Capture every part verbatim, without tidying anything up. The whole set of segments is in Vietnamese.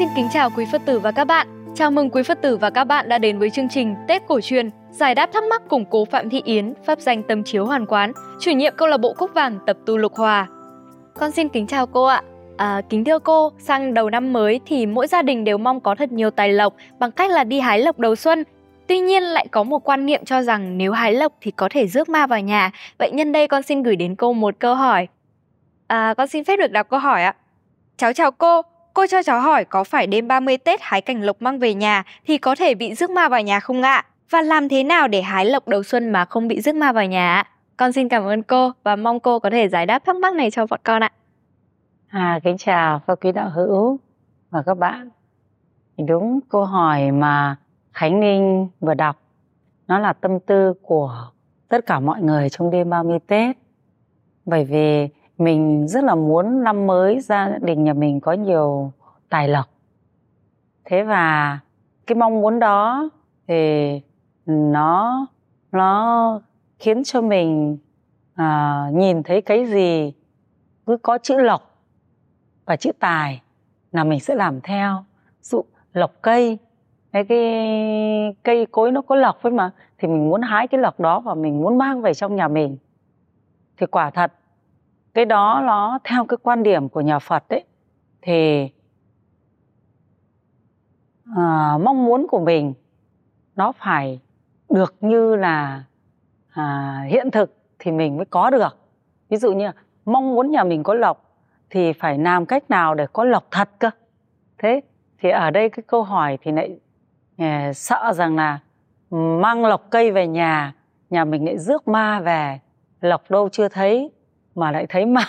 Xin kính chào quý Phật tử và các bạn. Chào mừng quý Phật tử và các bạn đã đến với chương trình Tết Cổ Truyền, giải đáp thắc mắc củng cố Phạm Thị Yến, pháp danh Tâm Chiếu Hoàn Quán, chủ nhiệm câu lạc bộ Cúc Vàng tập tu Lục Hòa. Con xin kính chào cô ạ. À, kính thưa cô, sang đầu năm mới thì mỗi gia đình đều mong có thật nhiều tài lộc bằng cách là đi hái lộc đầu xuân. Tuy nhiên lại có một quan niệm cho rằng nếu hái lộc thì có thể rước ma vào nhà. Vậy nhân đây con xin gửi đến cô một câu hỏi. À, con xin phép được đọc câu hỏi ạ. Cháu chào cô. Cô cho cháu hỏi có phải đêm ba mươi Tết hái cành lộc mang về nhà thì có thể bị rước ma vào nhà không ạ? À? Và làm thế nào để hái lộc đầu xuân mà không bị rước ma vào nhà ạ? Con xin cảm ơn cô và mong cô có thể giải đáp thắc mắc này cho bọn con ạ. À, kính chào các quý đạo hữu và các bạn. Đúng câu hỏi mà Khánh Ninh vừa đọc, nó là tâm tư của tất cả mọi người trong đêm ba mươi Tết. Bởi vì mình rất là muốn năm mới gia đình nhà mình có nhiều tài lộc. Thế và cái mong muốn đó thì nó nó khiến cho mình à, nhìn thấy cái gì cứ có chữ lộc và chữ tài là mình sẽ làm theo. Ví dụ lộc cây, cái cây cối nó có lộc ấy mà, thì mình muốn hái cái lộc đó và mình muốn mang về trong nhà mình. Thì quả thật cái đó nó theo cái quan điểm của nhà Phật ấy, thì à, mong muốn của mình nó phải được như là à, hiện thực thì mình mới có được. Ví dụ như mong muốn nhà mình có lộc thì phải làm cách nào để có lộc thật cơ. Thế thì ở đây cái câu hỏi thì lại à, sợ rằng là mang lộc cây về nhà, nhà mình lại rước ma về, lộc đâu chưa thấy mà lại thấy ma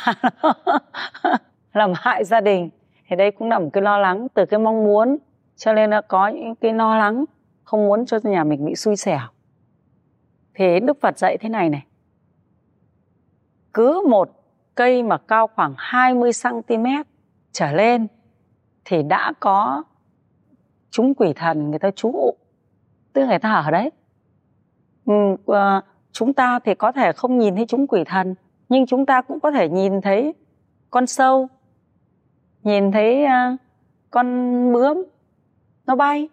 làm hại gia đình. Thì đây cũng là một cái lo lắng từ cái mong muốn, cho nên là có những cái lo lắng không muốn cho nhà mình bị xui xẻo. Thế Đức Phật dạy thế này này: cứ một cây mà cao khoảng hai mươi xăng-ti-mét trở lên thì đã có chúng quỷ thần người ta trú ngụ, tức người ta ở đấy. ừ, à, Chúng ta thì có thể không nhìn thấy chúng quỷ thần, nhưng chúng ta cũng có thể nhìn thấy con sâu, nhìn thấy uh, con bướm nó bay.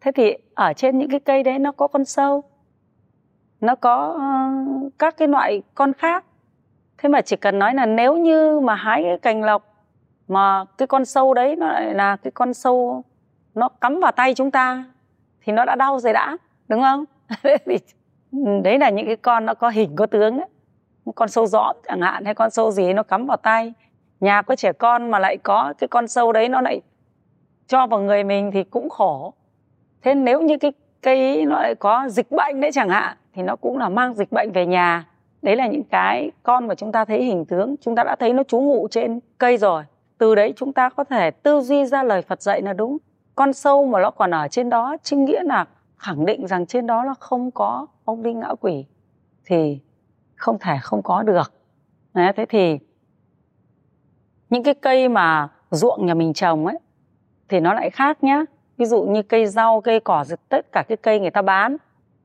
Thế thì ở trên những cái cây đấy nó có con sâu, nó có uh, các cái loại con khác. Thế mà chỉ cần nói là nếu như mà hái cái cành lộc mà cái con sâu đấy nó lại là cái con sâu nó cắm vào tay chúng ta thì nó đã đau rồi đã, đúng không? Đấy là những cái con nó có hình có tướng ấy. Con sâu gió chẳng hạn, hay con sâu gì nó cắm vào tay. Nhà có trẻ con mà lại có cái con sâu đấy nó lại cho vào người mình thì cũng khổ. Thế nếu như cái cây nó lại có dịch bệnh đấy chẳng hạn thì nó cũng là mang dịch bệnh về nhà. Đấy là những cái con mà chúng ta thấy hình tướng, chúng ta đã thấy nó trú ngụ trên cây rồi. Từ đấy chúng ta có thể tư duy ra lời Phật dạy là đúng. Con sâu mà nó còn ở trên đó chính nghĩa là khẳng định rằng trên đó là không có ông linh ngã quỷ, thì không thể không có được. Đấy, thế thì những cái cây mà ruộng nhà mình trồng ấy thì nó lại khác nhá. Ví dụ như cây rau, cây cỏ, tất cả cái cây người ta bán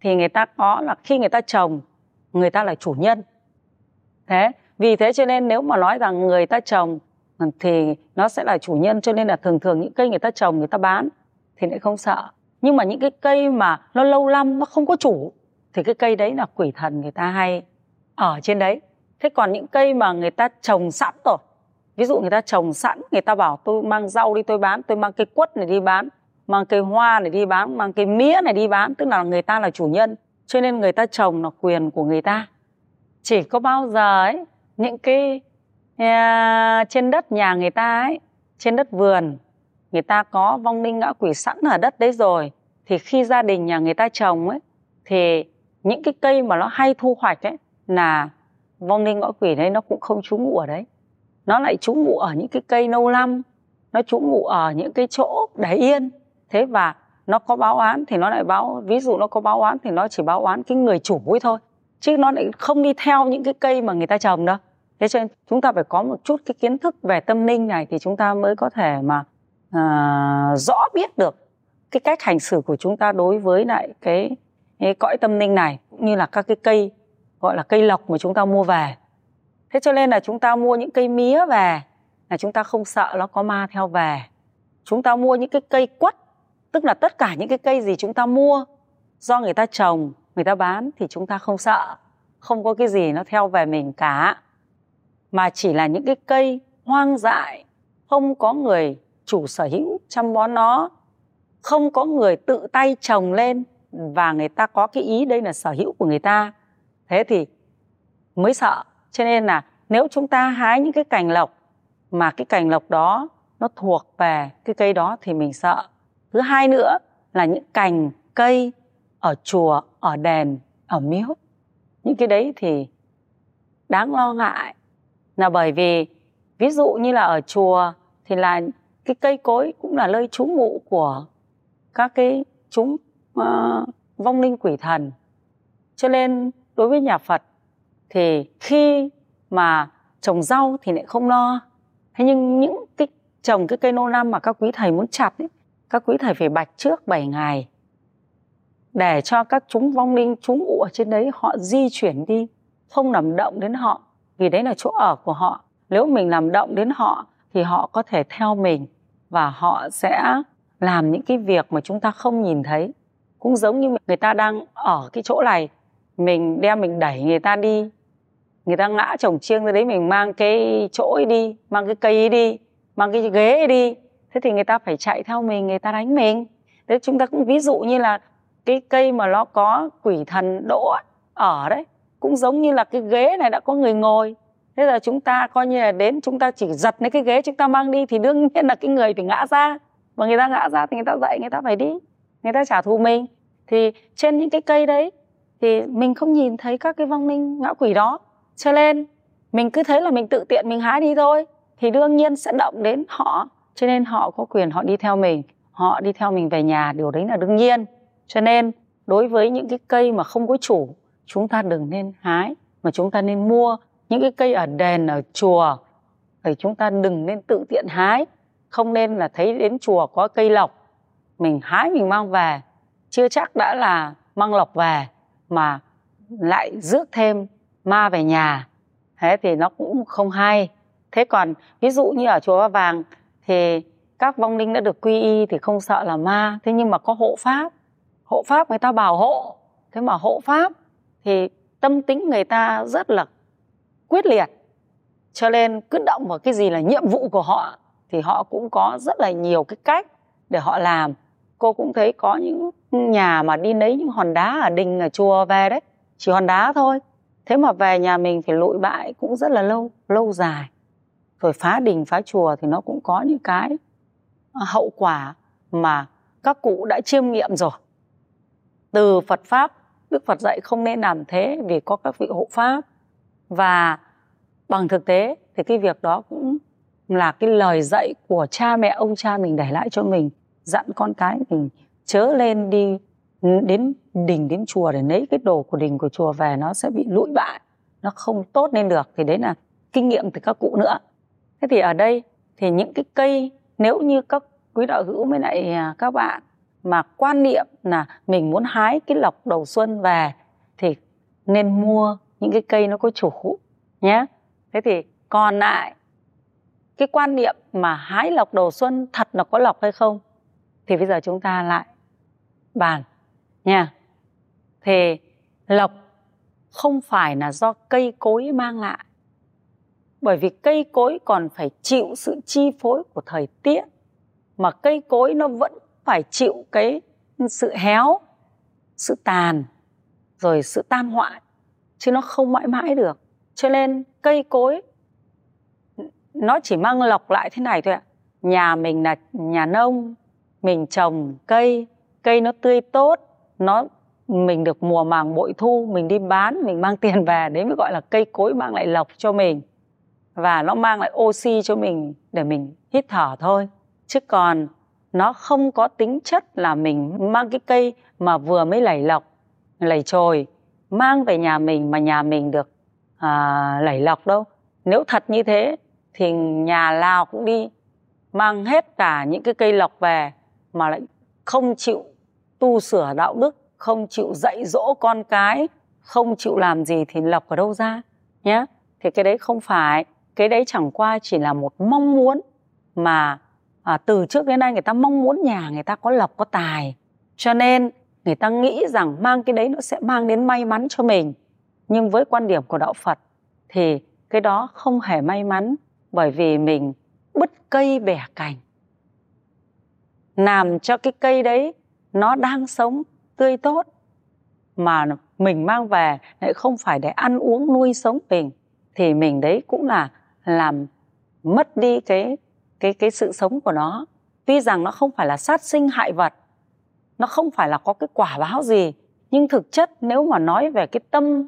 thì người ta có là khi người ta trồng, người ta là chủ nhân. Thế vì thế cho nên nếu mà nói rằng người ta trồng thì nó sẽ là chủ nhân, cho nên là thường thường những cây người ta trồng, người ta bán thì lại không sợ. Nhưng mà những cái cây mà nó lâu năm, nó không có chủ thì cái cây đấy là quỷ thần người ta hay ở trên đấy. Thế còn những cây mà người ta trồng sẵn rồi, ví dụ người ta trồng sẵn, người ta bảo tôi mang rau đi tôi bán, tôi mang cây quất này đi bán, mang cây hoa này đi bán, mang cây mía này đi bán, tức là người ta là chủ nhân, cho nên người ta trồng là quyền của người ta. Chỉ có bao giờ ấy, những cái uh, trên đất nhà người ta ấy, trên đất vườn người ta có vong linh ngã quỷ sẵn ở đất đấy rồi, thì khi gia đình nhà người ta trồng ấy thì những cái cây mà nó hay thu hoạch ấy là vong linh ngõ quỷ đấy nó cũng không trú ngụ ở đấy. Nó lại trú ngụ ở những cái cây lâu năm, nó trú ngụ ở những cái chỗ để yên. Thế và nó có báo oán thì nó lại báo, ví dụ nó có báo oán thì nó chỉ báo oán cái người chủ ấy thôi, chứ nó lại không đi theo những cái cây mà người ta trồng đâu. Thế cho nên chúng ta phải có một chút cái kiến thức về tâm linh này thì chúng ta mới có thể mà à, rõ biết được cái cách hành xử của chúng ta đối với lại cái, cái cõi tâm linh này, cũng như là các cái cây gọi là cây lộc mà chúng ta mua về. Thế cho nên là chúng ta mua những cây mía về là chúng ta không sợ nó có ma theo về. chúng ta mua những cái cây quất, tức là tất cả những cái cây gì chúng ta mua do người ta trồng, người ta bán thì chúng ta không sợ, không có cái gì nó theo về mình cả, mà chỉ là những cái cây hoang dại, không có người chủ sở hữu chăm bón nó, không có người tự tay trồng lên và người ta có cái ý đây là sở hữu của người ta, thế thì mới sợ. Cho nên là nếu chúng ta hái những cái cành lộc mà cái cành lộc đó nó thuộc về cái cây đó thì mình sợ. Thứ hai nữa là những cành cây ở chùa, ở đền, ở miếu, những cái đấy thì đáng lo ngại, là bởi vì ví dụ như là ở chùa thì là cái cây cối cũng là nơi trú ngụ của các cái chúng uh, vong linh quỷ thần. Cho nên đối với nhà Phật thì khi mà trồng rau thì lại không lo. Thế nhưng những cái trồng cái cây nô năm mà các quý thầy muốn chặt ấy, các quý thầy phải bạch trước bảy ngày để cho các chúng vong linh trú ngụ ở trên đấy họ di chuyển đi, không làm động đến họ, vì đấy là chỗ ở của họ. Nếu mình làm động đến họ thì họ có thể theo mình và họ sẽ làm những cái việc mà chúng ta không nhìn thấy. Cũng giống như người ta đang ở cái chỗ này, mình đem mình đẩy người ta đi, người ta ngã chồng chiêng ra đấy, mình mang cái chỗ ấy đi, mang cái cây ấy đi, mang cái ghế ấy đi, thế thì người ta phải chạy theo mình, người ta đánh mình. Thế chúng ta cũng ví dụ như là cái cây mà nó có quỷ thần đỗ ở đấy, cũng giống như là cái ghế này đã có người ngồi. Thế là chúng ta coi như là đến, chúng ta chỉ giật lấy cái ghế chúng ta mang đi thì đương nhiên là cái người phải ngã ra. Và người ta ngã ra thì người ta dậy, người ta phải đi, người ta trả thù mình. Thì trên những cái cây đấy thì mình không nhìn thấy các cái vong linh ngã quỷ đó, cho nên mình cứ thấy là mình tự tiện mình hái đi thôi, thì đương nhiên sẽ động đến họ. Cho nên họ có quyền họ đi theo mình, họ đi theo mình về nhà, điều đấy là đương nhiên. Cho nên đối với những cái cây mà không có chủ, chúng ta đừng nên hái, mà chúng ta nên mua. Những cái cây ở đền, ở chùa thì chúng ta đừng nên tự tiện hái. Không nên là thấy đến chùa có cây lộc, mình hái mình mang về, chưa chắc đã là mang lộc về mà lại rước thêm ma về nhà, thế thì nó cũng không hay. Thế còn ví dụ như ở chùa Ba Vàng thì các vong linh đã được quy y thì không sợ là ma. Thế nhưng mà có hộ pháp, hộ pháp người ta bảo hộ. Thế mà hộ pháp thì tâm tính người ta rất là quyết liệt, cho nên cứ động vào cái gì là nhiệm vụ của họ thì họ cũng có rất là nhiều cái cách để họ làm. Cô cũng thấy có những nhà mà đi lấy những hòn đá ở đình, ở chùa về đấy, chỉ hòn đá thôi, thế mà về nhà mình phải lụi bại cũng rất là lâu, lâu dài. Rồi phá đình, phá chùa thì nó cũng có những cái hậu quả mà các cụ đã chiêm nghiệm rồi. Từ Phật Pháp, Đức Phật dạy không nên làm thế vì có các vị hộ Pháp. Và bằng thực tế thì cái việc đó cũng là cái lời dạy của cha mẹ, ông cha mình để lại cho mình, dặn con cái mình chớ lên đi đến đình, đến chùa để lấy cái đồ của đình, của chùa về, nó sẽ bị lụi bại, nó không tốt lên được. Thì đấy là kinh nghiệm từ các cụ nữa. Thế thì ở đây thì những cái cây, nếu như các quý đạo hữu với lại các bạn mà quan niệm là mình muốn hái cái lộc đầu xuân về thì nên mua những cái cây nó có chủ nhé. Thế thì còn lại cái quan niệm mà hái lộc đầu xuân thật là có lộc hay không thì bây giờ chúng ta lại bàn nha. Thì lộc không phải là do cây cối mang lại, bởi vì cây cối còn phải chịu sự chi phối của thời tiết, mà cây cối nó vẫn phải chịu cái sự héo, sự tàn, rồi sự tan hoại, chứ nó không mãi mãi được. Cho nên cây cối nó chỉ mang lộc lại thế này thôi ạ. Nhà mình là nhà nông, mình trồng cây, cây nó tươi tốt, nó mình được mùa màng bội thu, mình đi bán, mình mang tiền về, đấy mới gọi là cây cối mang lại lộc cho mình. Và nó mang lại oxy cho mình để mình hít thở thôi. Chứ còn nó không có tính chất là mình mang cái cây mà vừa mới lẩy lộc, lẩy trồi, mang về nhà mình mà nhà mình được à, lẩy lọc đâu. Nếu thật như thế thì nhà nào cũng đi mang hết cả những cái cây lọc về mà lại không chịu tu sửa đạo đức, không chịu dạy dỗ con cái, không chịu làm gì thì lọc ở đâu ra nhé. Thì cái đấy không phải, cái đấy chẳng qua chỉ là một mong muốn mà à, từ trước đến nay người ta mong muốn nhà người ta có lộc có tài, cho nên người ta nghĩ rằng mang cái đấy nó sẽ mang đến may mắn cho mình. Nhưng với quan điểm của đạo Phật thì cái đó không hề may mắn, bởi vì mình bứt cây bẻ cành, làm cho cái cây đấy nó đang sống tươi tốt mà mình mang về lại không phải để ăn uống nuôi sống mình, thì mình đấy cũng là làm mất đi cái cái cái sự sống của nó. Tuy rằng nó không phải là sát sinh hại vật, nó không phải là có cái quả báo gì, nhưng thực chất nếu mà nói về cái tâm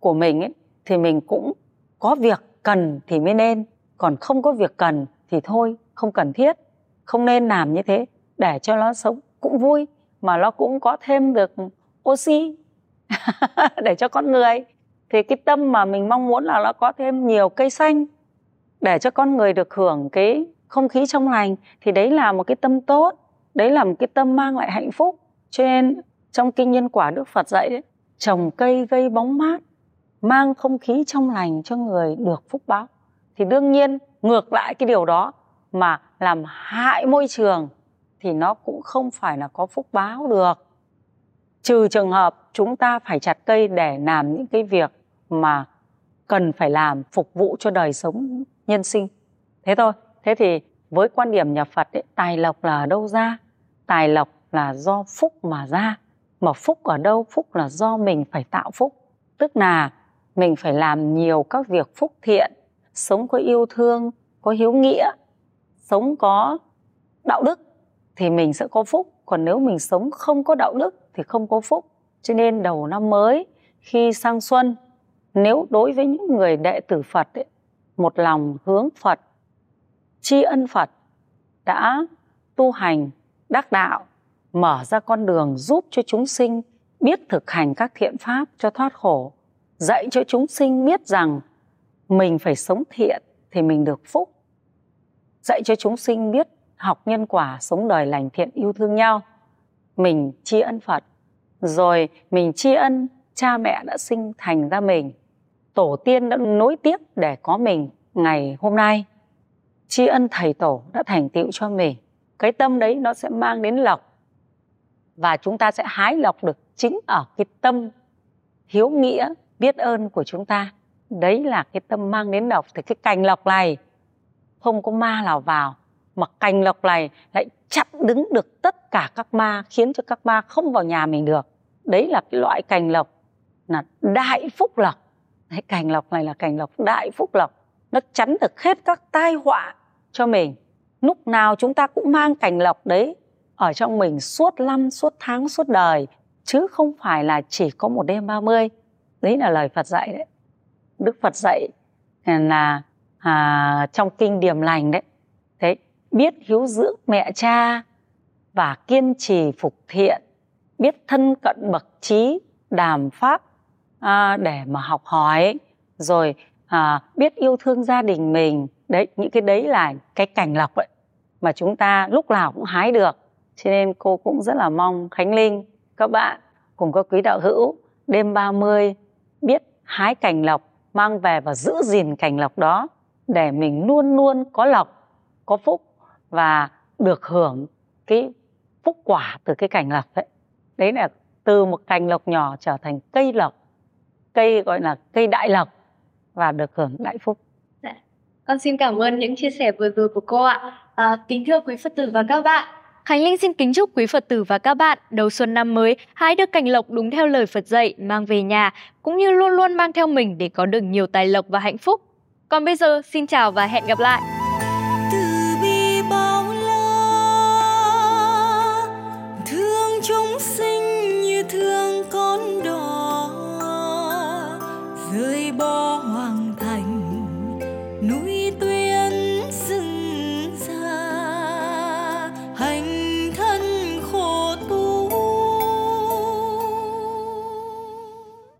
của mình ấy, thì mình cũng có việc cần thì mới nên, còn không có việc cần thì thôi, không cần thiết, không nên làm như thế, để cho nó sống cũng vui mà nó cũng có thêm được oxy để cho con người. Thì cái tâm mà mình mong muốn là nó có thêm nhiều cây xanh để cho con người được hưởng cái không khí trong lành, thì đấy là một cái tâm tốt, đấy là một cái tâm mang lại hạnh phúc. Cho nên trong kinh Nhân Quả Đức Phật dạy đấy, trồng cây gây bóng mát, mang không khí trong lành cho người được phúc báo. Thì đương nhiên ngược lại cái điều đó mà làm hại môi trường thì nó cũng không phải là có phúc báo được, trừ trường hợp chúng ta phải chặt cây để làm những cái việc mà cần phải làm phục vụ cho đời sống nhân sinh. Thế thôi. Thế thì với quan điểm nhà Phật ấy, tài lộc là ở đâu ra? Tài lộc là do phúc mà ra. Mà phúc ở đâu? Phúc là do mình phải tạo phúc, tức là mình phải làm nhiều các việc phúc thiện, sống có yêu thương, có hiếu nghĩa, sống có đạo đức thì mình sẽ có phúc. Còn nếu mình sống không có đạo đức thì không có phúc. Cho nên đầu năm mới khi sang xuân, nếu đối với những người đệ tử Phật ấy, một lòng hướng Phật, tri ân Phật đã tu hành đắc đạo, mở ra con đường giúp cho chúng sinh biết thực hành các thiện pháp cho thoát khổ, dạy cho chúng sinh biết rằng mình phải sống thiện thì mình được phúc, dạy cho chúng sinh biết học nhân quả, sống đời lành thiện, yêu thương nhau. Mình tri ân Phật, rồi mình tri ân cha mẹ đã sinh thành ra mình, tổ tiên đã nối tiếp để có mình ngày hôm nay, tri ân thầy tổ đã thành tựu cho mình. Cái tâm đấy nó sẽ mang đến lộc, và chúng ta sẽ hái lộc được chính ở cái tâm hiếu nghĩa, biết ơn của chúng ta. Đấy là cái tâm mang đến lộc. Thì cái cành lộc này không có ma nào vào, mà cành lộc này lại chặn đứng được tất cả các ma, khiến cho các ma không vào nhà mình được. Đấy là cái loại cành lộc là đại phúc lộc. Đấy, cành lộc này là cành lộc đại phúc lộc, nó chắn được hết các tai họa cho mình. Lúc nào chúng ta cũng mang cành lộc đấy ở trong mình suốt năm, suốt tháng, suốt đời, chứ không phải là chỉ có một đêm ba mươi. Đấy là lời Phật dạy đấy. Đức Phật dạy là à, trong kinh Điềm Lành đấy. Thế, biết hiếu dưỡng mẹ cha và kiên trì phục thiện, biết thân cận bậc trí, đàm pháp à, để mà học hỏi, rồi à, biết yêu thương gia đình mình. Đấy, những cái đấy là cái cành lộc ấy, mà chúng ta lúc nào cũng hái được. Cho nên cô cũng rất là mong Khánh Linh, các bạn cùng các quý đạo hữu đêm ba mươi biết hái cành lộc, mang về và giữ gìn cành lộc đó để mình luôn luôn có lộc, có phúc và được hưởng cái phúc quả từ cái cành lộc ấy. Đấy là từ một cành lộc nhỏ trở thành cây lộc, cây gọi là cây đại lộc, và được hưởng đại phúc. Dạ. Con xin cảm ơn những chia sẻ vừa rồi của cô ạ. À, kính thưa quý Phật tử và các bạn, Khánh Linh xin kính chúc quý Phật tử và các bạn đầu xuân năm mới hái được cành lộc đúng theo lời Phật dạy, mang về nhà, cũng như luôn luôn mang theo mình để có được nhiều tài lộc và hạnh phúc. Còn bây giờ, xin chào và hẹn gặp lại!